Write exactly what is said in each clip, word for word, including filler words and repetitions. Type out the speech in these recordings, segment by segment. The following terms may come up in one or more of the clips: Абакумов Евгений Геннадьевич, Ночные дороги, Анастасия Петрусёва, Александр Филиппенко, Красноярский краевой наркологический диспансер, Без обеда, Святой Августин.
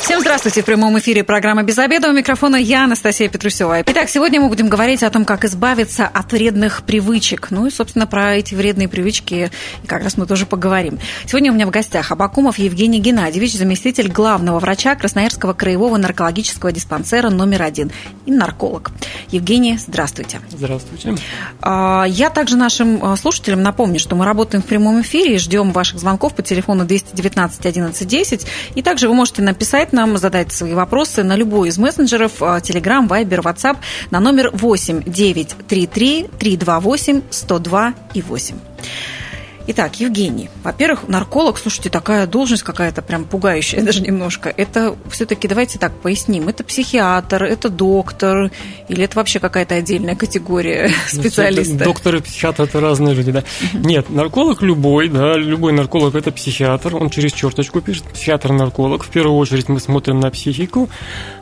Всем здравствуйте. В прямом эфире программа «Без обеда». У микрофона я, Анастасия Петрусёва. Итак, сегодня мы будем говорить о том, как избавиться от вредных привычек. Ну и, собственно, про эти вредные привычки как раз мы тоже поговорим. Сегодня у меня в гостях Абакумов Евгений Геннадьевич, заместитель главного врача Красноярского краевого наркологического диспансера номер один и нарколог. Евгений, здравствуйте. Здравствуйте. Я также нашим слушателям напомню, что мы работаем в прямом эфире и ждем ваших звонков по телефону двести девятнадцать одиннадцать десять. И также вы можете написать нам, задать свои вопросы на любой из мессенджеров, Telegram, Viber, WhatsApp на номер восемь девятьсот тридцать три триста двадцать восемь сто два и восемь. Итак, Евгений, во-первых, нарколог, слушайте, такая должность какая-то прям пугающая даже немножко. Это все-таки, давайте так поясним, это психиатр, это доктор, или это вообще какая-то отдельная категория специалиста? Доктор и психиатр – это разные люди, да. Нет, нарколог любой, да, любой нарколог – это психиатр, он через черточку пишет, психиатр-нарколог. В первую очередь мы смотрим на психику.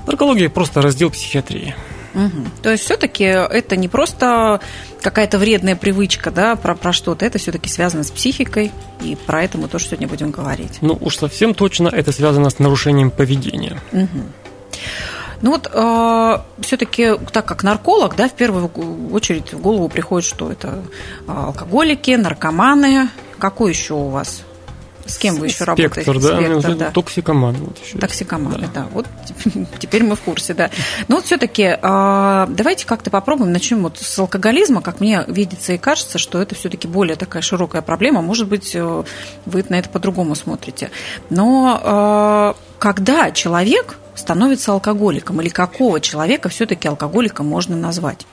Наркология – просто раздел психиатрии. Угу. То есть все-таки это не просто какая-то вредная привычка, да, про, про что-то, это все-таки связано с психикой, и про это мы тоже сегодня будем говорить. Ну уж совсем точно это связано с нарушением поведения. Угу. Ну вот э, все-таки, так как нарколог, да, в первую очередь в голову приходит, что это алкоголики, наркоманы. Какой еще у вас? С кем вы еще Спектр, работаете? Да, Спектр, да. Токсикоманы. Вот еще Токсикоманы, да. да. Вот теперь мы в курсе, да. Но вот все-таки давайте как-то попробуем, начнем вот с алкоголизма. Как мне видится и кажется, что это все-таки более такая широкая проблема. Может быть, вы на это по-другому смотрите. Но когда человек становится алкоголиком, или какого человека все-таки алкоголиком можно назвать?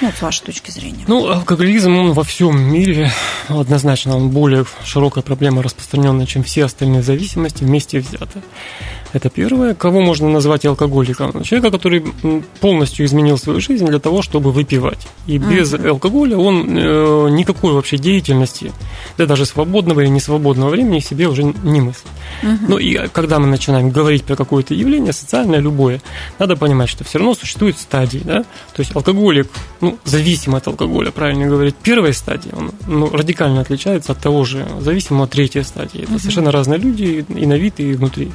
Ну, с вашей точки зрения. Ну, алкоголизм, он во всем мире, однозначно, он более широкая проблема, распространенная, чем все остальные зависимости вместе взяты. Это первое. Кого можно назвать алкоголиком? Человека, который полностью изменил свою жизнь для того, чтобы выпивать. И mm-hmm. без алкоголя он э, никакой вообще деятельности, да даже свободного или несвободного времени себе уже не мыслит. Mm-hmm. Ну, и когда мы начинаем говорить про какое-то явление, социальное, любое, надо понимать, что все равно существуют стадии, да? То есть алкоголик, ну, зависим от алкоголя, правильно говорить, первая стадия, он ну, радикально отличается от того же зависимого третьей стадии. Это mm-hmm. совершенно разные люди и на вид, и внутри.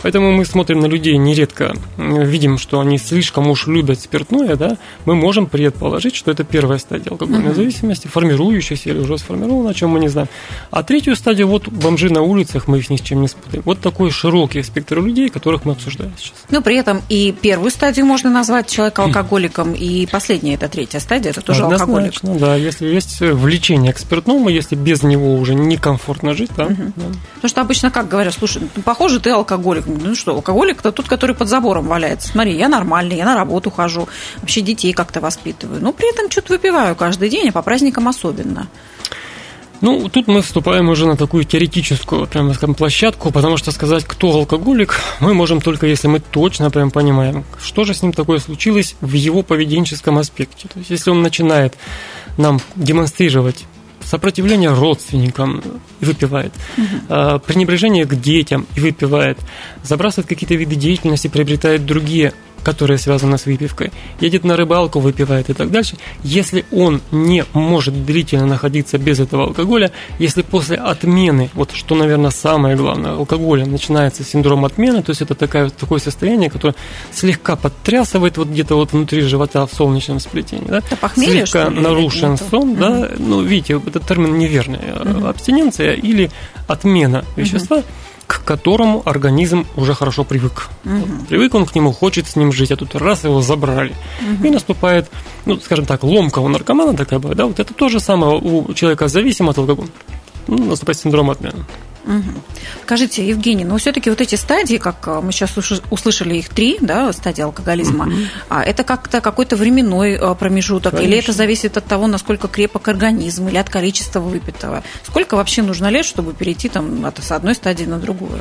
Поэтому мы смотрим на людей нередко, видим, что они слишком уж любят спиртное, да, мы можем предположить, что это первая стадия алкогольной mm-hmm. зависимости, формирующаяся или уже сформирована, о чем мы не знаем. А третью стадию, вот бомжи на улицах, мы их ни с чем не спутаем. Вот такой широкий спектр людей, которых мы обсуждаем сейчас. Но при этом и первую стадию можно назвать человека алкоголиком, и последняя, это третья стадия, это тоже алкоголик. Однозначно, да, если есть влечение к спиртному, если без него уже некомфортно жить, да. Mm-hmm. да. Потому что обычно как говорят, слушай, ну, похоже, ты алкоголик. Ну что, алкоголик – это тот, который под забором валяется. Смотри, я нормальный, я на работу хожу, вообще детей как-то воспитываю. Но при этом что-то выпиваю каждый день, а по праздникам особенно. Ну, тут мы вступаем уже на такую теоретическую, прямо скажем, площадку, потому что сказать, кто алкоголик, мы можем только, если мы точно прям понимаем, что же с ним такое случилось в его поведенческом аспекте. То есть, если он начинает нам демонстрировать сопротивление родственникам и выпивает, угу. пренебрежение к детям и выпивает, забрасывает какие-то виды деятельности, приобретает другие, которые связаны с выпивкой, едет на рыбалку, выпивает и так дальше. Если он не может длительно находиться без этого алкоголя, если после отмены, вот что, наверное, самое главное, алкоголя начинается синдром отмены, то есть это такая, такое состояние, которое слегка подтрясывает вот где-то вот внутри живота в солнечном сплетении. Да? Похмелье, слегка нарушен сон. Да? Mm-hmm. Ну, видите, этот термин неверный. Mm-hmm. Абстиненция или отмена вещества, mm-hmm. к которому организм уже хорошо привык. Uh-huh. Вот, привык он к нему, хочет с ним жить, а тут раз его забрали. Uh-huh. И наступает, ну, скажем так, ломка у наркомана такая бывает, да, вот это то же самое у человека зависимого от алкоголя. Ну, наступает синдром отмены. Угу. Скажите, Евгений, но все-таки вот эти стадии, как мы сейчас услышали, их три, да, стадии алкоголизма, угу. а это как-то какой-то временной промежуток, конечно. Или это зависит от того, насколько крепок организм, или от количества выпитого? Сколько вообще нужно лет, чтобы перейти там, от одной стадии на другую?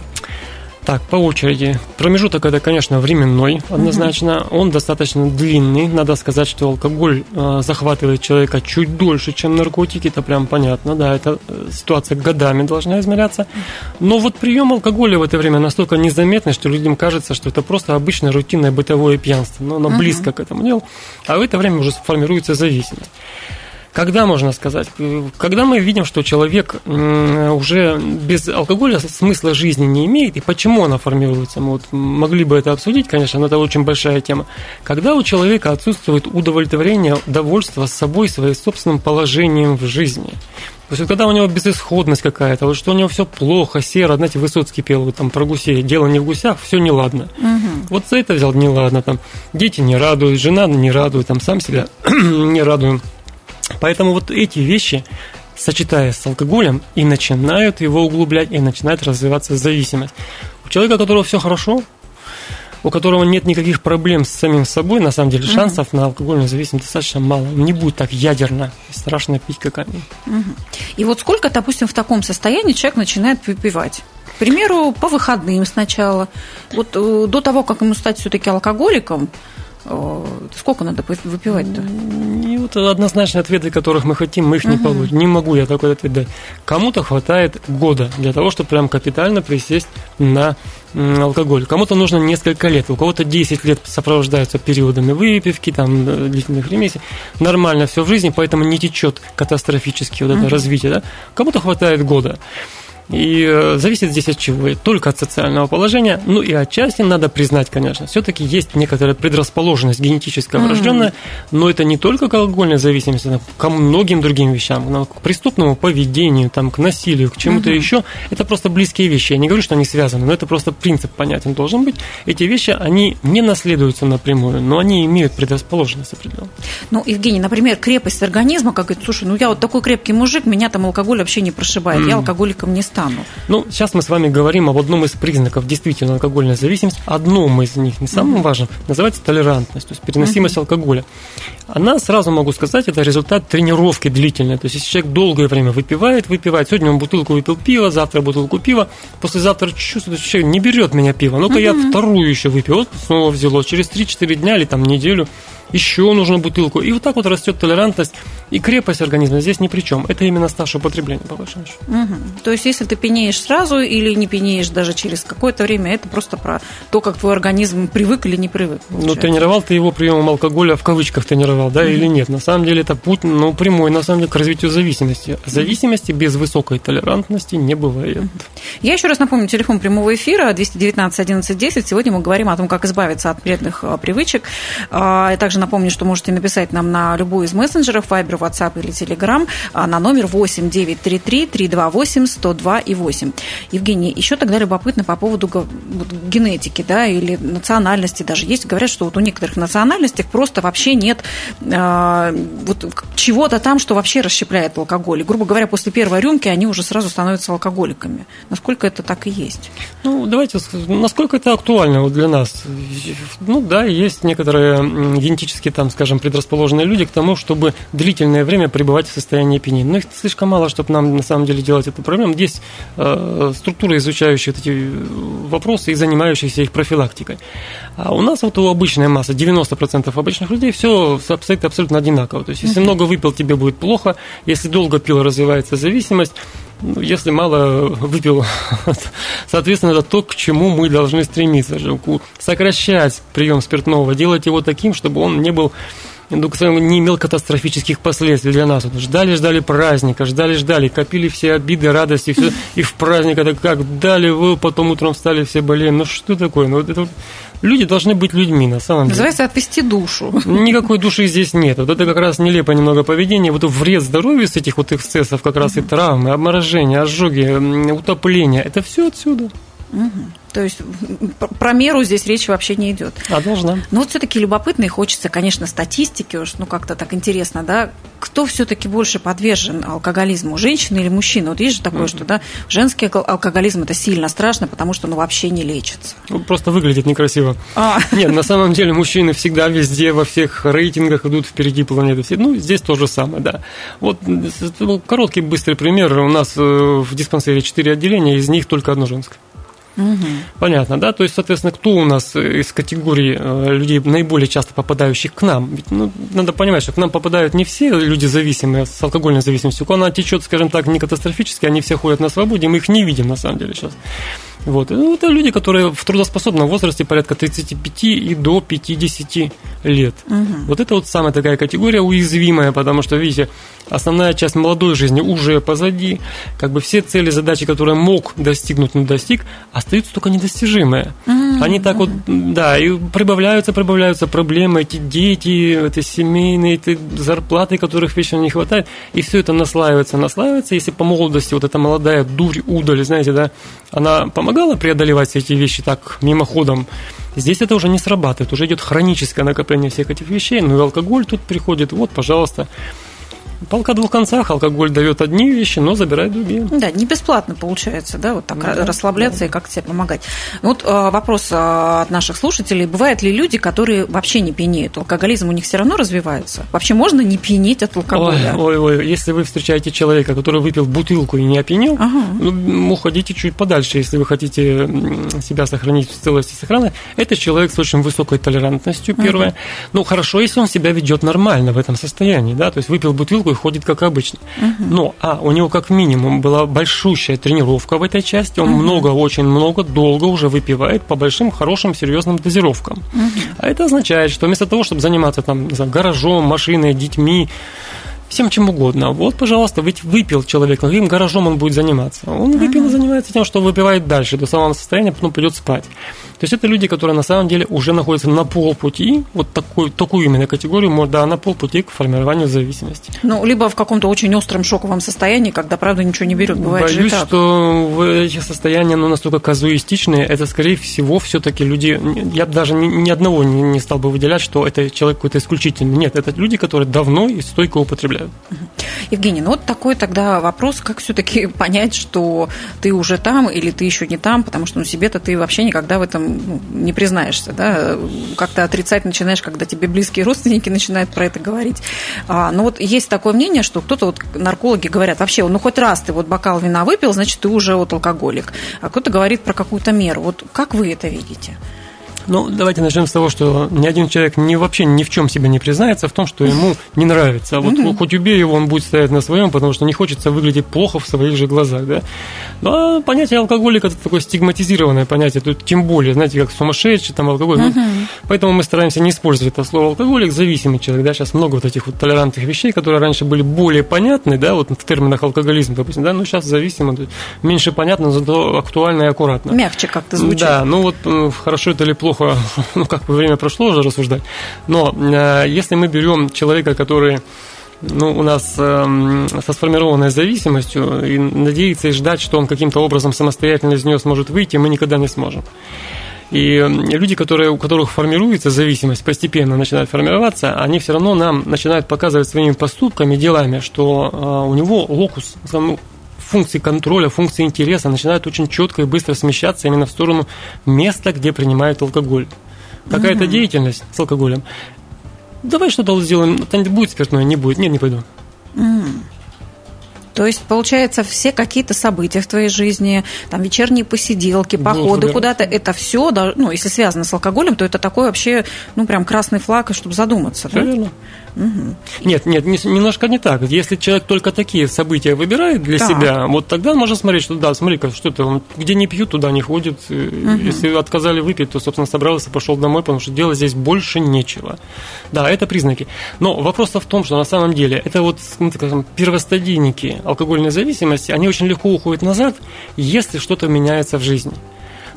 Так, по очереди. Промежуток это, конечно, временной, однозначно. Mm-hmm. Он достаточно длинный. Надо сказать, что алкоголь э, захватывает человека чуть дольше, чем наркотики. Это прям понятно, да, эта ситуация годами должна измеряться. Но вот прием алкоголя в это время настолько незаметный, что людям кажется, что это просто обычное рутинное бытовое пьянство. Но оно mm-hmm. близко к этому делу. А в это время уже формируется зависимость. Когда можно сказать? Когда мы видим, что человек уже без алкоголя смысла жизни не имеет, и почему она формируется? Мы вот могли бы это обсудить, конечно, но это очень большая тема. Когда у человека отсутствует удовлетворение, довольство с собой, своим собственным положением в жизни. То есть, вот, когда у него безысходность какая-то, вот, что у него все плохо, серо, знаете, Высоцкий пел вот, там, про гусей, дело не в гусях, все неладно. Угу. Вот за это взял неладно. Там, дети не радуют, жена не радует, там, сам себя не радует. Поэтому вот эти вещи, сочетаясь с алкоголем, и начинают его углублять, и начинает развиваться зависимость. У человека, у которого все хорошо, у которого нет никаких проблем с самим собой, на самом деле шансов mm-hmm. на алкогольную зависимость достаточно мало. Не будет так ядерно, страшно пить как они. Mm-hmm. И вот сколько, допустим, в таком состоянии человек начинает выпивать? К примеру, по выходным сначала. Вот до того, как ему стать все-таки алкоголиком, сколько надо выпивать-то? И вот однозначные ответы, которых мы хотим, мы их угу. не получим. Не могу я такой ответ дать. Кому-то хватает года для того, чтобы прям капитально присесть на алкоголь. Кому-то нужно несколько лет. У кого-то десять лет сопровождаются периодами выпивки, там, длительных ремесей. Нормально все в жизни, поэтому не течет катастрофически вот это угу. развитие. Да? Кому-то хватает года. И зависит здесь от чего? Только от социального положения. Ну и отчасти надо признать, конечно, все-таки есть некоторая предрасположенность генетическая, врожденная, mm-hmm. но это не только к алкогольной зависимости, но ко многим другим вещам, к преступному поведению, там, к насилию, к чему-то mm-hmm. еще. Это просто близкие вещи. Я не говорю, что они связаны, но это просто принцип понятен должен быть. Эти вещи, они не наследуются напрямую, но они имеют предрасположенность определенную. Ну, Евгений, например, крепость организма, как говорит, слушай, ну я вот такой крепкий мужик, меня там алкоголь вообще не прошибает, mm-hmm. я алкоголиком не стану. Ну, сейчас мы с вами говорим об одном из признаков действительно алкогольной зависимости. Одном из них, не самым mm-hmm. важным, называется толерантность, то есть переносимость mm-hmm. алкоголя. Она, сразу могу сказать, это результат тренировки длительной. То есть, если человек долгое время выпивает, выпивает, сегодня он бутылку выпил пива, завтра бутылку пива, послезавтра чувствует, что не берет меня пиво, ну-ка mm-hmm. я вторую еще выпил, вот снова взяло, через три-четыре дня или там неделю еще нужно бутылку. И вот так вот растет толерантность и крепость организма. Здесь ни при чем. Это именно стаж употребления, по большому счету. Угу. То есть, если ты пьянеешь сразу или не пьянеешь даже через какое-то время, это просто про то, как твой организм привык или не привык. Получается. Ну, тренировал ты его приемом алкоголя, в кавычках тренировал, да, угу. или нет. На самом деле, это путь, ну, прямой, на самом деле, к развитию зависимости. Зависимости без высокой толерантности не бывает. Угу. Я еще раз напомню, телефон прямого эфира двести девятнадцать одиннадцать десять. Сегодня мы говорим о том, как избавиться от вредных привычек. И также напомню, что можете написать нам на любой из мессенджеров, Viber, WhatsApp или Telegram на номер восемь девятьсот тридцать три триста двадцать восемь сто два и восемь. Евгений, еще тогда любопытно по поводу генетики, да, или национальности даже есть. Говорят, что вот у некоторых национальностей просто вообще нет э, вот чего-то там, что вообще расщепляет алкоголь. И, грубо говоря, после первой рюмки они уже сразу становятся алкоголиками. Насколько это так и есть? Ну, давайте, насколько это актуально вот для нас. Ну, да, есть некоторые генетические там, скажем, предрасположенные люди к тому, чтобы длительное время пребывать в состоянии опьянения. Но их слишком мало, чтобы нам на самом деле делать эту проблему. Есть э, структуры, изучающие эти вопросы и занимающиеся их профилактикой. А у нас вот у обычной массы, девяносто процентов обычных людей, все обстоит абсолютно одинаково. То есть, если много выпил, тебе будет плохо. Если долго пил, развивается зависимость. Если мало выпил, соответственно, это то, к чему мы должны стремиться. Сокращать прием спиртного, делать его таким, чтобы он не был, не имел катастрофических последствий для нас. Ждали-ждали праздника, ждали-ждали, копили все обиды, радости, все. И в праздник это как дали, вы потом утром встали, все болеем. Ну что такое? Ну, это... Люди должны быть людьми, на самом деле. Называется отвести душу. Никакой души здесь нет. Вот это как раз нелепое немного поведение. Вот вред здоровью с этих вот эксцессов, как раз и травмы, обморожения, ожоги, утопления. Это все отсюда. Угу. То есть про меру здесь речи вообще не идет. А должна. Но вот все-таки любопытно и хочется, конечно, статистики уж, ну как-то так интересно, да, кто все-таки больше подвержен алкоголизму, женщина или мужчина? Вот есть же такое, mm-hmm. что да, женский алкоголизм это сильно страшно, потому что он вообще не лечится. Ну, просто выглядит некрасиво. А. Нет, на самом деле мужчины всегда везде, во всех рейтингах идут впереди планеты. Ну, здесь то же самое, да. Вот короткий, быстрый пример. У нас в диспансере четыре отделения, из них только одно женское. Угу. Понятно, да? То есть, соответственно, кто у нас из категории людей, наиболее часто попадающих к нам? Ведь, ну, надо понимать, что к нам попадают не все люди зависимые, с алкогольной зависимостью. Она течет, скажем так, не катастрофически, они все ходят на свободе, мы их не видим, на самом деле, сейчас. Вот. Ну, это люди, которые в трудоспособном возрасте порядка тридцати пяти и до пятидесяти лет. Угу. Вот это вот самая такая категория уязвимая, потому что, видите, основная часть молодой жизни уже позади. Как бы все цели, задачи, которые мог достигнуть, но достиг, остаются только недостижимые. Угу. Они так вот, да, и прибавляются, прибавляются проблемы, эти дети, эти семейные, эти зарплаты, которых вечно не хватает. И все это наслаивается, наслаивается. Если по молодости вот эта молодая дурь, удаль, знаете, да, она помогает преодолевать все эти вещи так мимоходом. Здесь это уже не срабатывает, уже идет хроническое накопление всех этих вещей. Ну и алкоголь тут приходит, вот, пожалуйста. Палка о двух концах, алкоголь дает одни вещи, но забирает другие. Да, не бесплатно получается, да, вот так да, расслабляться да. и как тебе помогать. Вот э, вопрос от наших слушателей. Бывают ли люди, которые вообще не пьянеют? Алкоголизм у них все равно развивается? Вообще можно не пьянеть от алкоголя? Ой, ой, ой. Если вы встречаете человека, который выпил бутылку и не опьянел, ага. ну, уходите чуть подальше, если вы хотите себя сохранить в целости и сохранности. Это человек с очень высокой толерантностью, первое. Ага. Ну, хорошо, если он себя ведет нормально в этом состоянии, да, то есть выпил бутылку и ходит как обычно. Uh-huh. Но, а, у него как минимум была большущая тренировка в этой части, он uh-huh. много, очень много, долго уже выпивает по большим, хорошим, серьезным дозировкам. Uh-huh. А это означает, что вместо того, чтобы заниматься там, не знаю, гаражом, машиной, детьми, всем чем угодно. Вот, пожалуйста, ведь выпил человек, каким гаражом он будет заниматься? Он выпил и занимается тем, что выпивает дальше, до самого состояния, потом придет спать. То есть это люди, которые на самом деле уже находятся на полпути, вот такой, такую именно категорию, может, да, на полпути к формированию зависимости. Ну, либо в каком-то очень остром шоковом состоянии, когда, правда, ничего не берет, бывает же. Боюсь, что эти состояния, ну, настолько казуистичные, это, скорее всего, все-таки люди, я бы даже ни, ни одного не, не стал бы выделять, что это человек какой-то исключительный. Нет, это люди, которые давно и стойко употребляют. Евгений, ну вот такой тогда вопрос, как все-таки понять, что ты уже там или ты еще не там, потому что ну, себе-то ты вообще никогда в этом ну, не признаешься, да? Как-то отрицать начинаешь, когда тебе близкие родственники начинают про это говорить. А, но вот есть такое мнение, что кто-то, вот наркологи говорят, вообще, ну хоть раз ты вот бокал вина выпил, значит, ты уже вот алкоголик. А кто-то говорит про какую-то меру. Вот как вы это видите? Ну, давайте начнем с того, что ни один человек не, вообще ни в чем себе не признается в том, что ему не нравится. А вот mm-hmm. хоть убей его, он будет стоять на своем, потому что не хочется выглядеть плохо в своих же глазах, да? Ну, а понятие алкоголика – это такое стигматизированное понятие. Тут тем более, знаете, как сумасшедший, там, алкоголь. Mm-hmm. Ну, поэтому мы стараемся не использовать это слово алкоголик, зависимый человек, да? Сейчас много вот этих вот толерантных вещей, которые раньше были более понятны, да, вот в терминах алкоголизм, допустим, да? Ну, сейчас зависимый, меньше понятно, но зато актуально и аккуратно. Мягче как-то звучит. Да, ну вот хорошо это или плохо, ну, как бы время прошло уже рассуждать. Но э, если мы берем человека, который ну, у нас э, со сформированной зависимостью, и надеяться и ждать, что он каким-то образом самостоятельно из нее сможет выйти, мы никогда не сможем. И люди, которые, у которых формируется зависимость, постепенно начинают формироваться, они все равно нам начинают показывать своими поступками, делами, что э, у него локус, ну, функции контроля, функции интереса начинают очень четко и быстро смещаться именно в сторону места, где принимают алкоголь. Какая-то mm-hmm. деятельность с алкоголем. Давай что-то сделаем. Там будет спиртное, не будет. Нет, не пойду. Mm. То есть, получается, все какие-то события в твоей жизни, там вечерние посиделки, походы куда-то, это все, ну, если связано с алкоголем, то это такой вообще, ну, прям красный флаг, чтобы задуматься. Все да? верно. Угу. Нет, нет, немножко не так. Если человек только такие события выбирает для так. себя, вот тогда можно смотреть, что да, смотри, что это, где не пьют, туда не ходит. Угу. Если отказали выпить, то, собственно, собрался и пошел домой, потому что делать здесь больше нечего. Да, это признаки. Но вопрос в том, что на самом деле это вот, ну, так скажем, первостадийники алкогольной зависимости, они очень легко уходят назад, если что-то меняется в жизни.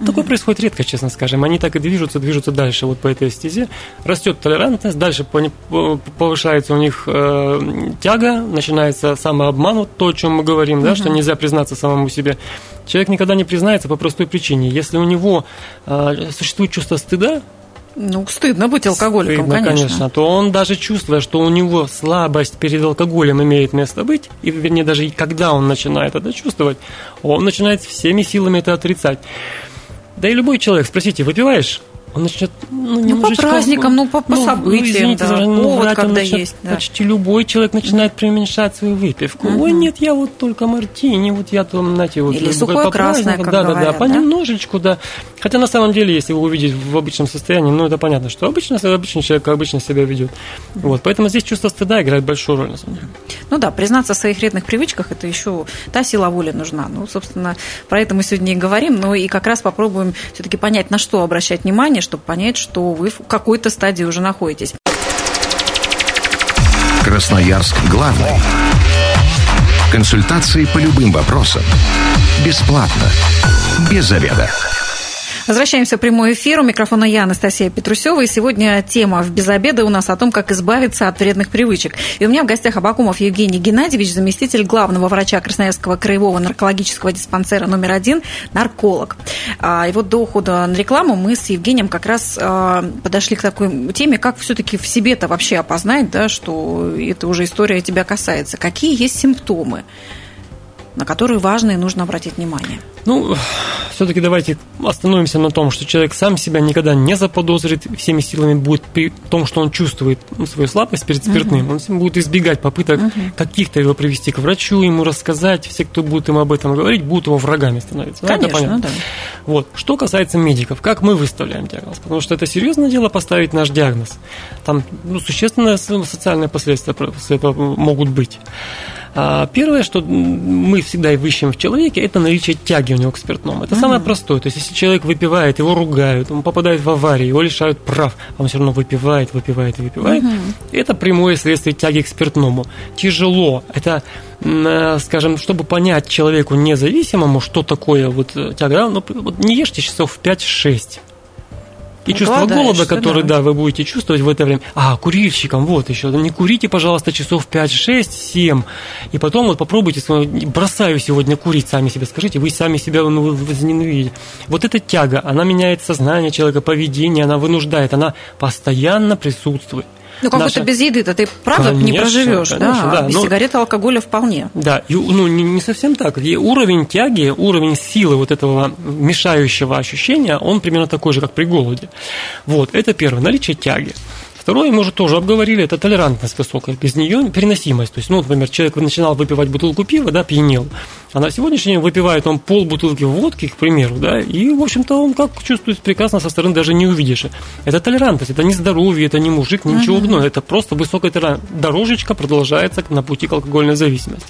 Такое происходит редко, честно скажем. Они так и движутся, движутся дальше вот по этой стезе. Растет толерантность, дальше повышается у них э, тяга, начинается самообман, вот то, о чем мы говорим, да, uh-huh. что нельзя признаться самому себе. Человек никогда не признается по простой причине. Если у него э, существует чувство стыда, ну, стыдно быть алкоголиком, стыдно, конечно. конечно. То он даже чувствует, что у него слабость перед алкоголем имеет место быть, и, вернее, даже когда он начинает это чувствовать, он начинает всеми силами это отрицать. Да и любой человек, спросите, выпиваешь? Значит, ну, ну по праздникам, ну по, по ну, событиям, извините, да, даже, ну, повод, врать, когда начинает, есть. Да. Почти любой человек начинает преуменьшать свою выпивку. Uh-huh. Ой, нет, я вот только мартини, вот я там, знаете, вот... Или сухое красное, как да, говорят, да, да, понемножечку, да. Хотя на самом деле, если его увидеть в обычном состоянии, ну это понятно, что обычно, обычный человек обычно себя ведет. Uh-huh. Вот, поэтому здесь чувство стыда играет большую роль, на самом деле. Ну да, признаться в своих вредных привычках, это еще та сила воли нужна. Ну, собственно, про это мы сегодня и говорим, но и как раз попробуем все-таки понять, на что обращать внимание, чтобы понять, что вы в какой-то стадии уже находитесь. Красноярск главный. Консультации по любым вопросам. Бесплатно. Без обеда. Возвращаемся в прямой эфир. У микрофона я, Анастасия Петрусёва. И сегодня тема в «Без обеда» у нас о том, как избавиться от вредных привычек. И у меня в гостях Абакумов Евгений Геннадьевич, заместитель главного врача Красноярского краевого наркологического диспансера номер один, нарколог. И вот до ухода на рекламу мы с Евгением как раз подошли к такой теме, как все-таки в себе-то вообще опознать, да, что это уже история тебя касается. Какие есть симптомы, на которые важно и нужно обратить внимание? Ну, все-таки давайте остановимся на том, что человек сам себя никогда не заподозрит, всеми силами будет при том, что он чувствует свою слабость перед спиртным, uh-huh. он будет избегать попыток uh-huh. каких-то его привести к врачу, ему рассказать, все, кто будет им об этом говорить, будут его врагами становиться. Конечно, да, это понятно. Да. Вот. Что касается медиков, как мы выставляем диагноз? Потому что это серьезное дело поставить наш диагноз. Там ну, существенные социальные последствия могут быть. Первое, что мы всегда ищем в человеке, это наличие тяги у него к спиртному. Это mm-hmm. самое простое. То есть, если человек выпивает, его ругают, он попадает в аварию, его лишают прав, а он все равно выпивает, выпивает и выпивает. Mm-hmm. Это прямое следствие тяги к спиртному. Тяжело. Это, скажем, чтобы понять человеку независимому, что такое вот тяга, ну, вот не ешьте часов в пять-шесть. И чувство голода, которое, да, вы будете чувствовать в это время. А, курильщикам, вот еще. Не курите, пожалуйста, часов пять, шесть, семь. И потом вот попробуйте, бросаю сегодня курить, сами себе скажите, вы сами себя ну, возненавидите. Вот эта тяга, она меняет сознание человека, поведение, она вынуждает, она постоянно присутствует. Ну, как будто наша... без еды-то ты, правда, конечно, не проживешь, конечно, да? да? Без но... сигарет и алкоголя вполне. Да, и, ну, не, не совсем так. И уровень тяги, уровень силы вот этого мешающего ощущения, он примерно такой же, как при голоде. Вот, это первое, наличие тяги. Второе, мы уже тоже обговорили, это толерантность высокая, без нее переносимость. То есть, ну, например, человек начинал выпивать бутылку пива, да, пьянел, а на сегодняшний день выпивает он полбутылки водки, к примеру, да, и, в общем-то, он как чувствует прекрасно, со стороны даже не увидишь. Это толерантность, это не здоровье, это не мужик, ничего uh-huh. одного, это просто высокая толерантность. Дорожечка продолжается на пути к алкогольной зависимости.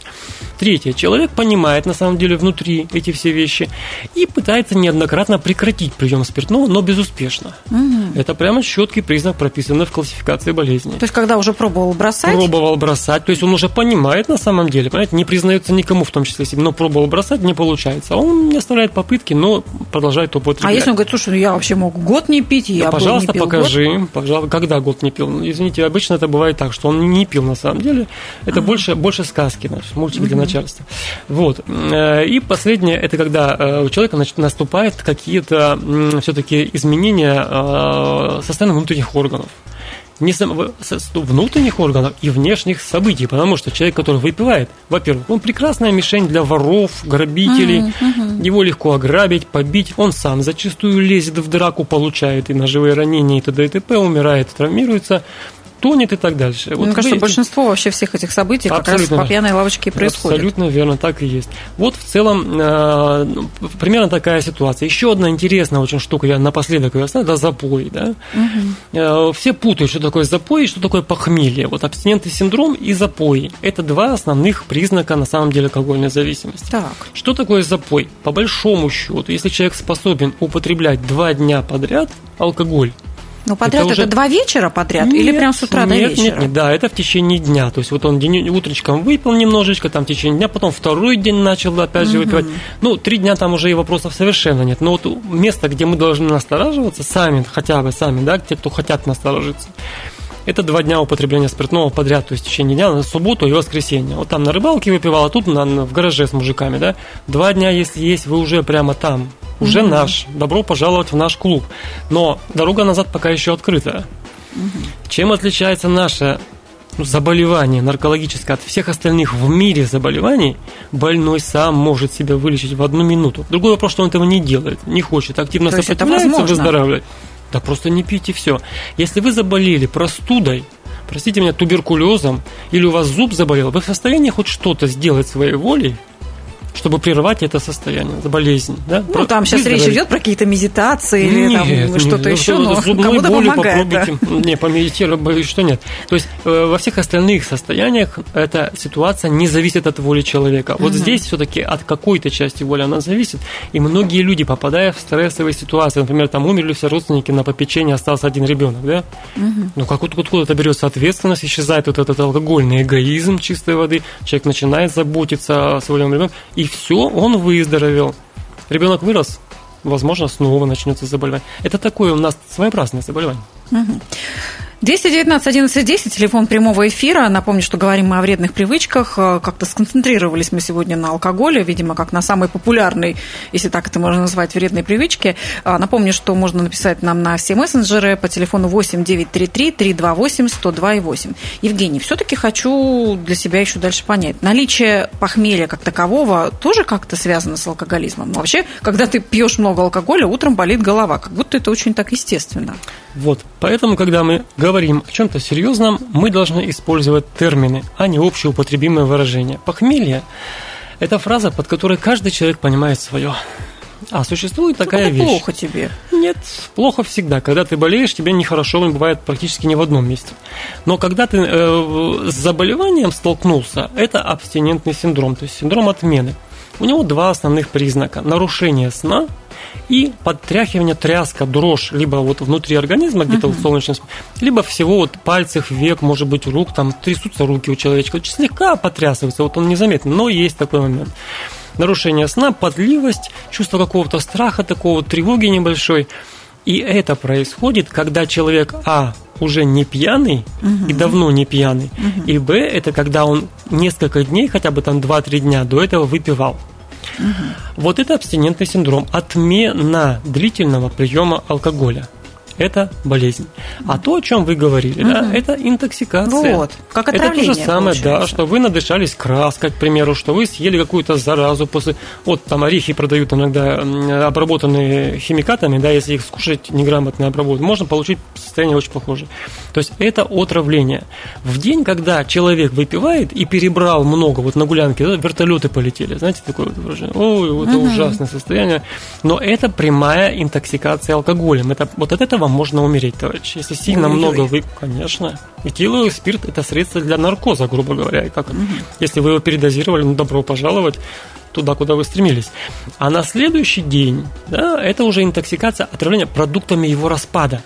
Третье, человек понимает, на самом деле, внутри эти все вещи и пытается неоднократно прекратить прием спиртного, но безуспешно. Uh-huh. Это прямо четкий признак, прописанный в классификации болезней. То есть, когда уже пробовал бросать? Пробовал бросать, то есть он уже понимает на самом деле, понимаете, не признается никому, в том числе себе, но пробовал бросать, не получается. Он не оставляет попытки, но продолжает употреблять. А если он говорит, слушай, я вообще мог год не пить, я да, пожалуйста, не пил покажи, год. Пожалуйста, когда год не пил? Извините, обычно это бывает так, что он не пил на самом деле. Это а-га. больше, больше сказки, значит, мультики для начальства. Вот. И последнее, это когда у человека наступают какие-то все-таки изменения со стороны внутренних органов. Не сам, внутренних органов и внешних событий, потому что человек, который выпивает, во-первых, он прекрасная мишень для воров, грабителей, mm-hmm. его легко ограбить, побить, он сам зачастую лезет в драку, получает и ножевые ранения, и т.д. и т.п., умирает, травмируется, тонет и так дальше. Вот, ну, кажется, вы... большинство вообще всех этих событий абсолютно как раз по пьяной лавочке и происходит. Абсолютно верно, так и есть. Вот в целом э, примерно такая ситуация. Еще одна интересная очень штука, я напоследок ее оставлю, это запой. Да? Угу. Э, все путают, что такое запой и что такое похмелье. Вот абстинентный синдром и запой. Это два основных признака, на самом деле, алкогольной зависимости. Так. Что такое запой? По большому счету, если человек способен употреблять два дня подряд алкоголь, ну, подряд это, это уже... два вечера подряд? Нет, или прям с утра нет, до вечера? Нет, нет, да, это в течение дня. То есть, вот он день, утречком выпил немножечко, там в течение дня, потом второй день начал опять же выпивать. Угу. Ну, три дня там уже и вопросов совершенно нет. Но вот место, где мы должны настораживаться, сами, хотя бы сами, да, те, кто хотят насторожиться, это два дня употребления спиртного подряд, то есть в течение дня, на субботу и воскресенье. Вот там на рыбалке выпивал, а тут на, на, в гараже с мужиками, да. Два дня, если есть, вы уже прямо там. Уже mm-hmm. наш. Добро пожаловать в наш клуб. Но дорога назад пока еще открыта. Mm-hmm. Чем отличается наше заболевание наркологическое от всех остальных в мире заболеваний? Больной сам может себя вылечить в одну минуту. Другой вопрос, что он этого не делает, не хочет, активно сопротивляется, выздоравливает. Так просто не пейте все. Если вы заболели простудой, простите меня, туберкулезом, или у вас зуб заболел, вы в состоянии хоть что-то сделать своей волей, чтобы прервать это состояние, болезнь, да? Ну, про... там сейчас речь идет про какие-то медитации или нет, там нет, что-то нет, еще, но кому-то помогает. Попробуйте, да? Не, помедитировать, боюсь, что нет. То есть э, во всех остальных состояниях эта ситуация не зависит от воли человека. Вот mm-hmm. здесь все-таки от какой-то части воли она зависит, и многие люди, попадая в стрессовые ситуации, например, там умерли все родственники, на попечении остался один ребенок, да? Mm-hmm. Ну, как откуда-то берется ответственность, исчезает вот этот алкогольный эгоизм чистой воды, человек начинает заботиться о своем ребенке, и все, он выздоровел. Ребенок вырос, возможно, снова начнется заболевание. Это такое у нас своеобразное заболевание. двести девятнадцать одиннадцать десять, телефон прямого эфира. Напомню, что говорим мы о вредных привычках. Как-то сконцентрировались мы сегодня на алкоголе, видимо, как на самой популярной, если так это можно назвать, вредной привычке. Напомню, что можно написать нам на все мессенджеры по телефону восемь девятьсот тридцать три триста двадцать восемь сто два восемь. Евгений, все-таки хочу для себя еще дальше понять. Наличие похмелья как такового тоже как-то связано с алкоголизмом? Вообще, когда ты пьешь много алкоголя, утром болит голова. Как будто это очень так естественно. Вот, поэтому, когда мы говорим о чем-то серьезном, мы должны использовать термины, а не общеупотребимые выражения. Похмелье – это фраза, под которой каждый человек понимает свое. А существует такая это вещь. Плохо тебе. Нет, плохо всегда. Когда ты болеешь, тебе нехорошо бывает практически ни в одном месте. Но когда ты э, с заболеванием столкнулся, это абстинентный синдром, то есть синдром отмены. У него два основных признака – нарушение сна и подтряхивание, тряска, дрожь, либо вот внутри организма, где-то uh-huh. в солнечном, либо всего вот пальцев, век, может быть, рук, там трясутся руки у человечка, вот слегка потрясываются, вот он незаметно, но есть такой момент. Нарушение сна, потливость, чувство какого-то страха, такого тревоги небольшой. И это происходит, когда человек, а, уже не пьяный угу. и давно не пьяный, угу. и, б, это когда он несколько дней, хотя бы там два-три дня до этого выпивал. Угу. Вот это абстинентный синдром, отмена длительного приема алкоголя. Это болезнь. А то, о чем вы говорили, угу. да, это интоксикация. Вот, как отравление. Это то же самое, получается. Да, что вы надышались краской, к примеру, что вы съели какую-то заразу после... Вот там орехи продают иногда обработанные химикатами, да, если их скушать неграмотно обработать, можно получить состояние очень похожее. То есть это отравление. В день, когда человек выпивает и перебрал много, вот на гулянке, да, вертолеты полетели, знаете, такое вот выражение. Ой, это угу. ужасное состояние. Но это прямая интоксикация алкоголем. Это, вот от этого можно умереть, товарищ. Если сильно Ой-ой-ой. много вы, конечно. Этиловый спирт – это средство для наркоза, грубо говоря. И как, угу. если вы его передозировали, ну, добро пожаловать туда, куда вы стремились. А на следующий день, да, это уже интоксикация, отравление продуктами его распада.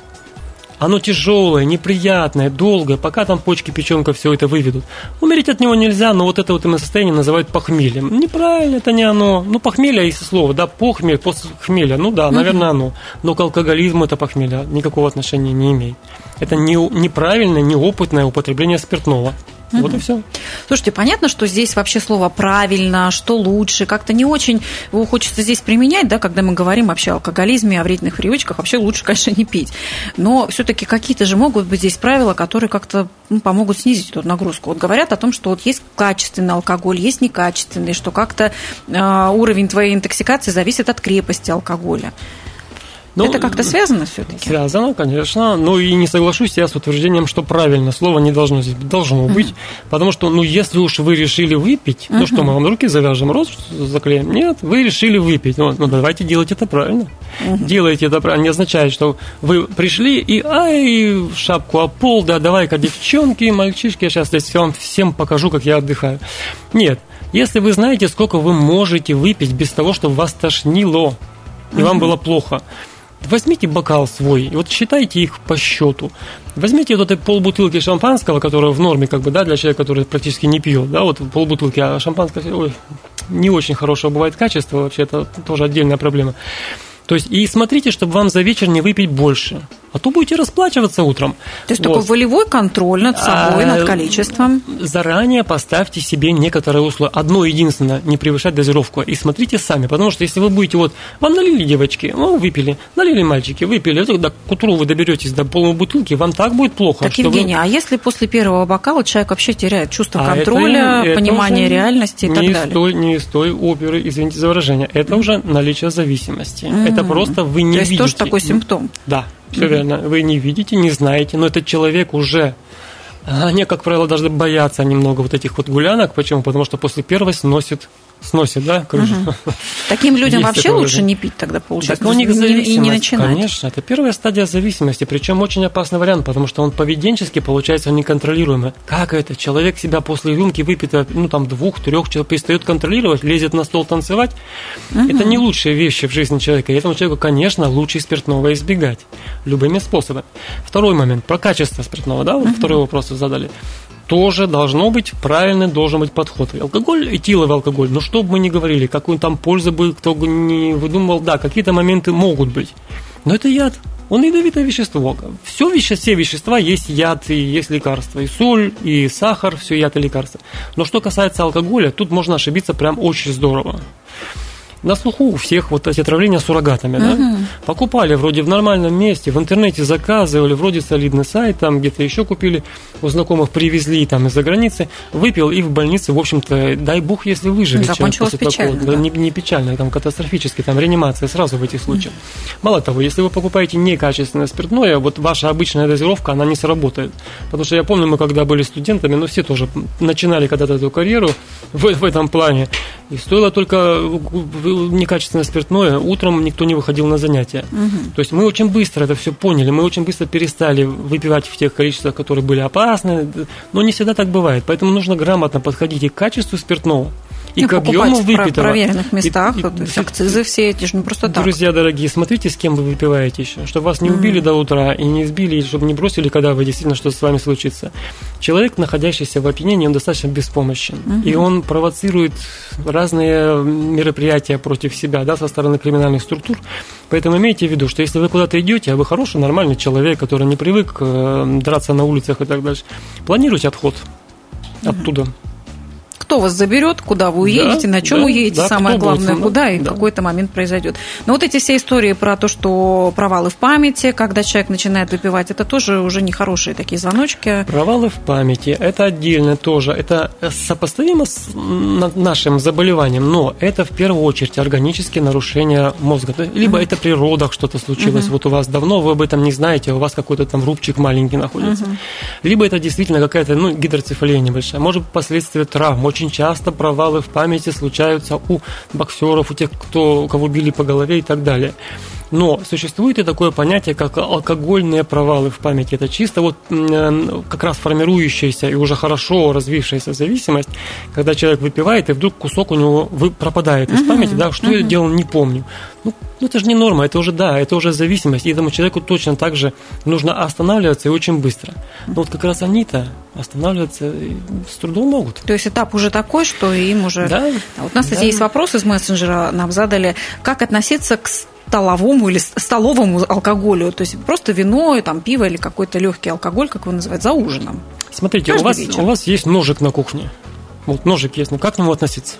Оно тяжелое, неприятное, долгое, пока там почки, печенка, все это выведут. Умереть от него нельзя, но вот это вот именно состояние называют похмельем. Неправильно, это не оно. Ну, похмелье, если слово, да, похмель, после хмеля, ну да, наверное, оно. Но к алкоголизму это похмелье никакого отношения не имеет. Это не, неправильное, неопытное употребление спиртного. Вот mm-hmm. и все. Слушайте, понятно, что здесь вообще слово «правильно», «что лучше», как-то не очень его хочется здесь применять, да, когда мы говорим вообще о алкоголизме, о вредных привычках, вообще лучше, конечно, не пить. Но все-таки какие-то же могут быть здесь правила, которые как-то ну, помогут снизить эту нагрузку. Вот говорят о том, что вот есть качественный алкоголь, есть некачественный, что как-то э, уровень твоей интоксикации зависит от крепости алкоголя. Но это как-то связано все-таки? Связано, конечно. Но и не соглашусь я с утверждением, что правильно слово не должно здесь должно быть. Uh-huh. Потому что, ну, если уж вы решили выпить, uh-huh. ну что, мы вам руки завяжем, рот заклеим? Нет, вы решили выпить. Ну, ну давайте делать это правильно. Uh-huh. Делайте это правильно. Не означает, что вы пришли и, ай, шапку о пол, да, давай-ка, девчонки, мальчишки, я сейчас здесь вам всем покажу, как я отдыхаю. Нет, если вы знаете, сколько вы можете выпить без того, чтобы вас тошнило, и uh-huh. вам было плохо, возьмите бокал свой, и вот считайте их по счету. Возьмите вот этой полбутылки шампанского, которая в норме, как бы, да, для человека, который практически не пьет, да, вот полбутылки, а шампанское, ой, не очень хорошего бывает качество, вообще это тоже отдельная проблема. То есть, и смотрите, чтобы вам за вечер не выпить больше, а то будете расплачиваться утром. То есть, вот. Такой волевой контроль над собой, а, над количеством. Заранее поставьте себе некоторые условия. Одно единственное, не превышать дозировку. И смотрите сами, потому что если вы будете, вот, вам налили девочки, ну, выпили, налили мальчики, выпили, вот, да, к утру вы доберетесь до полной бутылки, вам так будет плохо. Так, что Евгений, вы... а если после первого бокала человек вообще теряет чувство а контроля, это, понимание это реальности и так далее? Той, не из той оперы, извините за выражение, это уже наличие зависимости. Mm-hmm. Это просто вы не то видите. То есть тоже такой симптом. Да. Все верно. Вы не видите, не знаете, но этот человек уже... Они, как правило, даже боятся немного вот этих вот гулянок. Почему? Потому что после первой сносит, сносит, да, крышу. Угу. Таким людям есть вообще лучше не пить тогда, получается, так, у них и не начинать. Конечно, это первая стадия зависимости, причем очень опасный вариант, потому что он поведенчески получается неконтролируемый. Как это? Человек себя после рюмки выпитого, ну там двух-трех, перестает контролировать, лезет на стол танцевать. Угу. Это не лучшие вещи в жизни человека. И этому человеку, конечно, лучше спиртного избегать любыми способами. Второй момент, про качество спиртного, да, вот угу. второй вопрос задали. Тоже должно быть правильный должен быть подход. Алкоголь, этиловый алкоголь, ну что бы мы ни говорили, какую там пользу бы кто бы не выдумывал, да, какие-то моменты могут быть. Но это яд, он ядовитое вещество. Все, веще, все вещества есть яд, и есть лекарства, и соль, и сахар, все яд и лекарства. Но что касается алкоголя, тут можно ошибиться прям очень здорово. На слуху у всех вот эти отравления суррогатами, uh-huh. да? Покупали вроде в нормальном месте, в интернете заказывали, вроде солидный сайт, там где-то еще купили, у знакомых привезли там из-за границы, выпил и в больнице, в общем-то, дай бог, если выживет. Закончилось печально. Да. Да, не, не печально, там катастрофически, там реанимация сразу в этих случаях. Uh-huh. Мало того, если вы покупаете некачественное спиртное, вот ваша обычная дозировка, она не сработает. Потому что я помню, мы когда были студентами, ну все тоже начинали когда-то эту карьеру в, в этом плане, и стоило только... некачественное спиртное, утром никто не выходил на занятия. Угу. То есть мы очень быстро это все поняли, мы очень быстро перестали выпивать в тех количествах, которые были опасны, но не всегда так бывает, поэтому нужно грамотно подходить и к качеству спиртного, и, и к объему выпитого. В проверенных местах, и, вот, и, акцизы все эти же, ну просто друзья, так. Друзья дорогие, смотрите, с кем вы выпиваете еще, чтобы вас не убили mm. до утра, и не избили, и чтобы не бросили, когда вы действительно что-то с вами случится. Человек, находящийся в опьянении, он достаточно беспомощен, mm-hmm. и он провоцирует разные мероприятия против себя, да, со стороны криминальных структур. Поэтому имейте в виду, что если вы куда-то идете, а вы хороший, нормальный человек, который не привык э, драться на улицах и так дальше, планируйте отход mm-hmm. оттуда. Кто вас заберет, куда вы уедете, да, на чем да, уедете, да, самое главное, куда и да. в какой-то момент произойдет. Но вот эти все истории про то, что провалы в памяти, когда человек начинает выпивать, это тоже уже нехорошие такие звоночки. Провалы в памяти, это отдельно тоже, это сопоставимо с нашим заболеванием, но это в первую очередь органические нарушения мозга. Либо mm-hmm. это при родах что-то случилось, mm-hmm. вот у вас давно, вы об этом не знаете, у вас какой-то там рубчик маленький находится. Mm-hmm. Либо это действительно какая-то ну, гидроцефалия небольшая, может быть, последствия травм. Очень часто провалы в памяти случаются у боксеров, у тех, кто, кого били по голове и так далее. Но существует и такое понятие, как алкогольные провалы в памяти. Это чисто вот как раз формирующаяся и уже хорошо развившаяся зависимость, когда человек выпивает, и вдруг кусок у него пропадает из памяти. Да, что я делал, не помню. Ну, это же не норма, это уже, да, это уже зависимость. И этому человеку точно так же нужно останавливаться и очень быстро. Но вот как раз они-то останавливаться с трудом могут. То есть этап уже такой, что им уже... Да, вот у нас, кстати, да. есть вопрос из мессенджера, нам задали, как относиться к столовому или столовому алкоголю, то есть просто вино, там, пиво или какой-то легкий алкоголь, как его называют, за ужином. Смотрите, у вас, у вас есть ножик на кухне. Вот ножик есть, но как к нему относиться?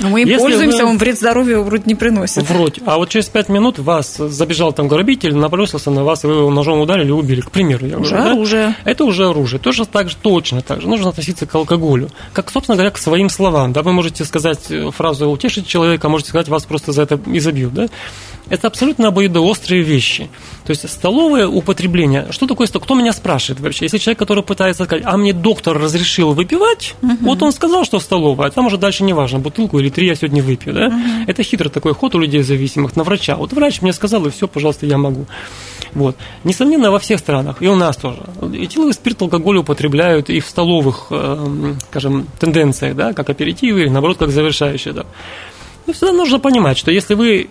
Но мы им если пользуемся, вы... он вред здоровью вроде не приносит. Вроде. А вот через пять минут вас забежал там грабитель, набросился на вас, и вы его ножом ударили и убили. К примеру, я уже говорю, оружие. Да? Это уже оружие. Тоже так же, точно так же. Нужно относиться к алкоголю. Как, собственно говоря, к своим словам. Да, вы можете сказать фразу «утешить человека», можете сказать «вас просто за это изобьют». Да? Это абсолютно обоюдоострые вещи. То есть столовое употребление. Что такое столовое? Кто меня спрашивает вообще? Если человек, который пытается сказать, а мне доктор разрешил выпивать, угу. вот он сказал, что столовое, а там уже дальше не важно, бутылку или три я сегодня выпью. Да? Угу. Это хитрый такой ход у людей зависимых на врача. Вот врач мне сказал, и все, пожалуйста, я могу. Вот. Несомненно, во всех странах, и у нас тоже. Этиловый спирт, алкоголь употребляют и в столовых, скажем, тенденциях, да? Как аперитивы, и наоборот, как завершающие. Да? Но всегда нужно понимать, что если вы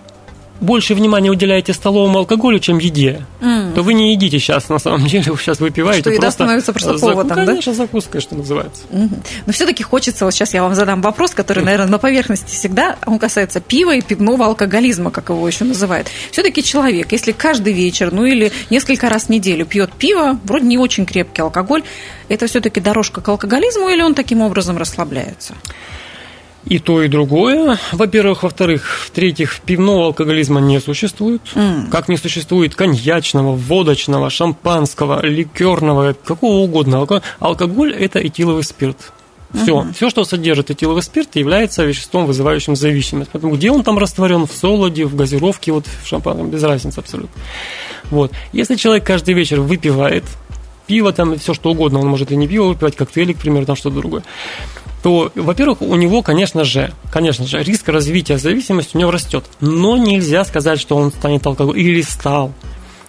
больше внимания уделяете столовому алкоголю, чем еде, mm. то вы не едите сейчас, на самом деле, вы сейчас выпиваете. Что еда просто становится просто поводом, закуска, да? Конечно, закуска, что называется. Mm-hmm. Но все-таки хочется, вот сейчас я вам задам вопрос, который, наверное, на поверхности всегда, он касается пива и пивного алкоголизма, как его еще называют. Все-таки человек, если каждый вечер, ну или несколько раз в неделю пьет пиво, вроде не очень крепкий алкоголь, это все-таки дорожка к алкоголизму или он таким образом расслабляется? И то, и другое, во-первых. Во-вторых, в-третьих, пивного алкоголизма не существует. Mm. Как не существует коньячного, водочного, шампанского, ликерного, какого угодно. Алкоголь – это этиловый спирт. Все, угу. Все, что содержит этиловый спирт, является веществом, вызывающим зависимость. Поэтому где он там растворен, в солоде, в газировке, вот в шампанском, без разницы абсолютно. Вот. Если человек каждый вечер выпивает пиво, там все что угодно, он может и не пиво выпивать, коктейли, к примеру, там что-то другое, то, во-первых, у него, конечно же, конечно же, риск развития зависимости у него растет. Но нельзя сказать, что он станет алкоголиком или стал.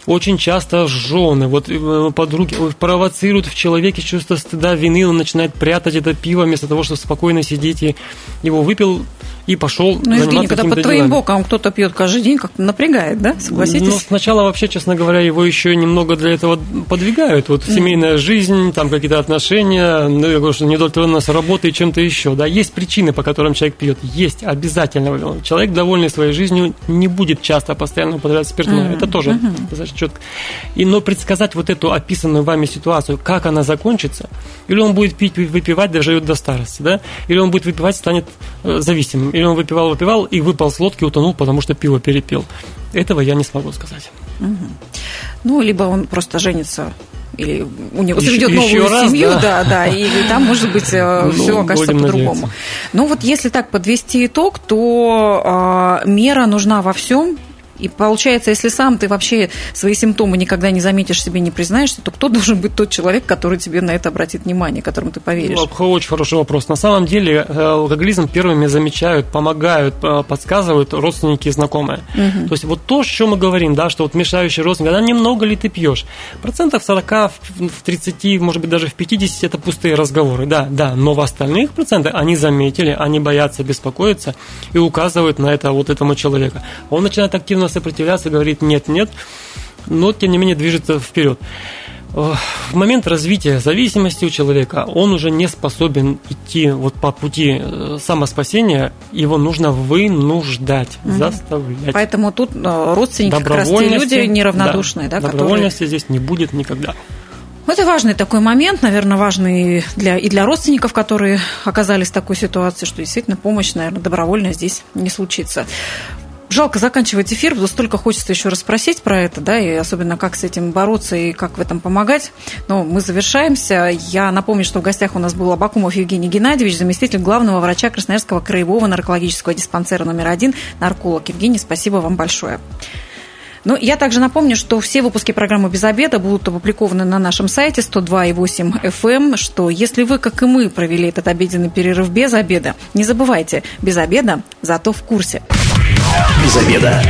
Очень часто жены, вот подруги провоцируют в человеке чувство стыда, вины, он начинает прятать это пиво вместо того, чтобы спокойно сидеть и его выпил и пошел. Ну, Евгений, когда под твоим делами. Боком кто-то пьет каждый день, как-то напрягает, да? Согласитесь? Ну, сначала вообще, честно говоря, его еще немного для этого подвигают. Вот mm. семейная жизнь, там какие-то отношения, ну, я говорю, что неудовлетворенность работы и чем-то еще. Да, есть причины, по которым человек пьет. Есть, обязательно. Человек, довольный своей жизнью, не будет часто постоянно употреблять спиртное. Mm-hmm. Это тоже mm-hmm. достаточно четко. И, но предсказать вот эту описанную вами ситуацию, как она закончится, или он будет пить, выпивать, доживет до старости, да? Или он будет выпивать, станет зависимым, или он выпивал, выпивал и выпал с лодки, утонул, потому что пиво перепил. Этого я не смогу сказать. Угу. Ну, либо он просто женится, или у него заведет новую раз, семью, да, да, да, и там, может быть, ну, все окажется по-другому. Ну, вот если так подвести итог, то э, мера нужна во всем. И получается, если сам ты вообще свои симптомы никогда не заметишь, себе не признаешься, то кто должен быть тот человек, который тебе на это обратит внимание, которому ты поверишь? Очень хороший вопрос. На самом деле алкоголизм первыми замечают, помогают, подсказывают родственники и знакомые. Угу. То есть вот то, о чем мы говорим, да, что вот мешающий родственник, да, немного ли ты пьешь? Процентов сорок, в тридцать, может быть, даже в пятьдесят это пустые разговоры, да, да. Но в остальных процентах они заметили, они боятся, беспокоятся и указывают на это вот этому человеку. Он начинает активно сопротивляться, говорит нет-нет, но тем не менее движется вперед. В момент развития зависимости у человека он уже не способен идти вот по пути самоспасения, его нужно вынуждать, mm-hmm. заставлять. Поэтому тут родственники как раз те люди неравнодушные. Да, да, добровольности которые... здесь не будет никогда. Это важный такой момент, наверное, важный для, и для родственников, которые оказались в такой ситуации, что действительно помощь, наверное, добровольно здесь не случится. Жалко заканчивать эфир, потому что столько хочется еще раз спросить про это, да, и особенно как с этим бороться и как в этом помогать. Но мы завершаемся. Я напомню, что в гостях у нас был Абакумов Евгений Геннадьевич, заместитель главного врача Красноярского краевого наркологического диспансера номер один, нарколог. Евгений, спасибо вам большое. Ну, я также напомню, что все выпуски программы «Без обеда» будут опубликованы на нашем сайте сто два и восемь эф эм, что если вы, как и мы, провели этот обеденный перерыв без обеда, не забывайте, без обеда, зато в курсе. Без обеда.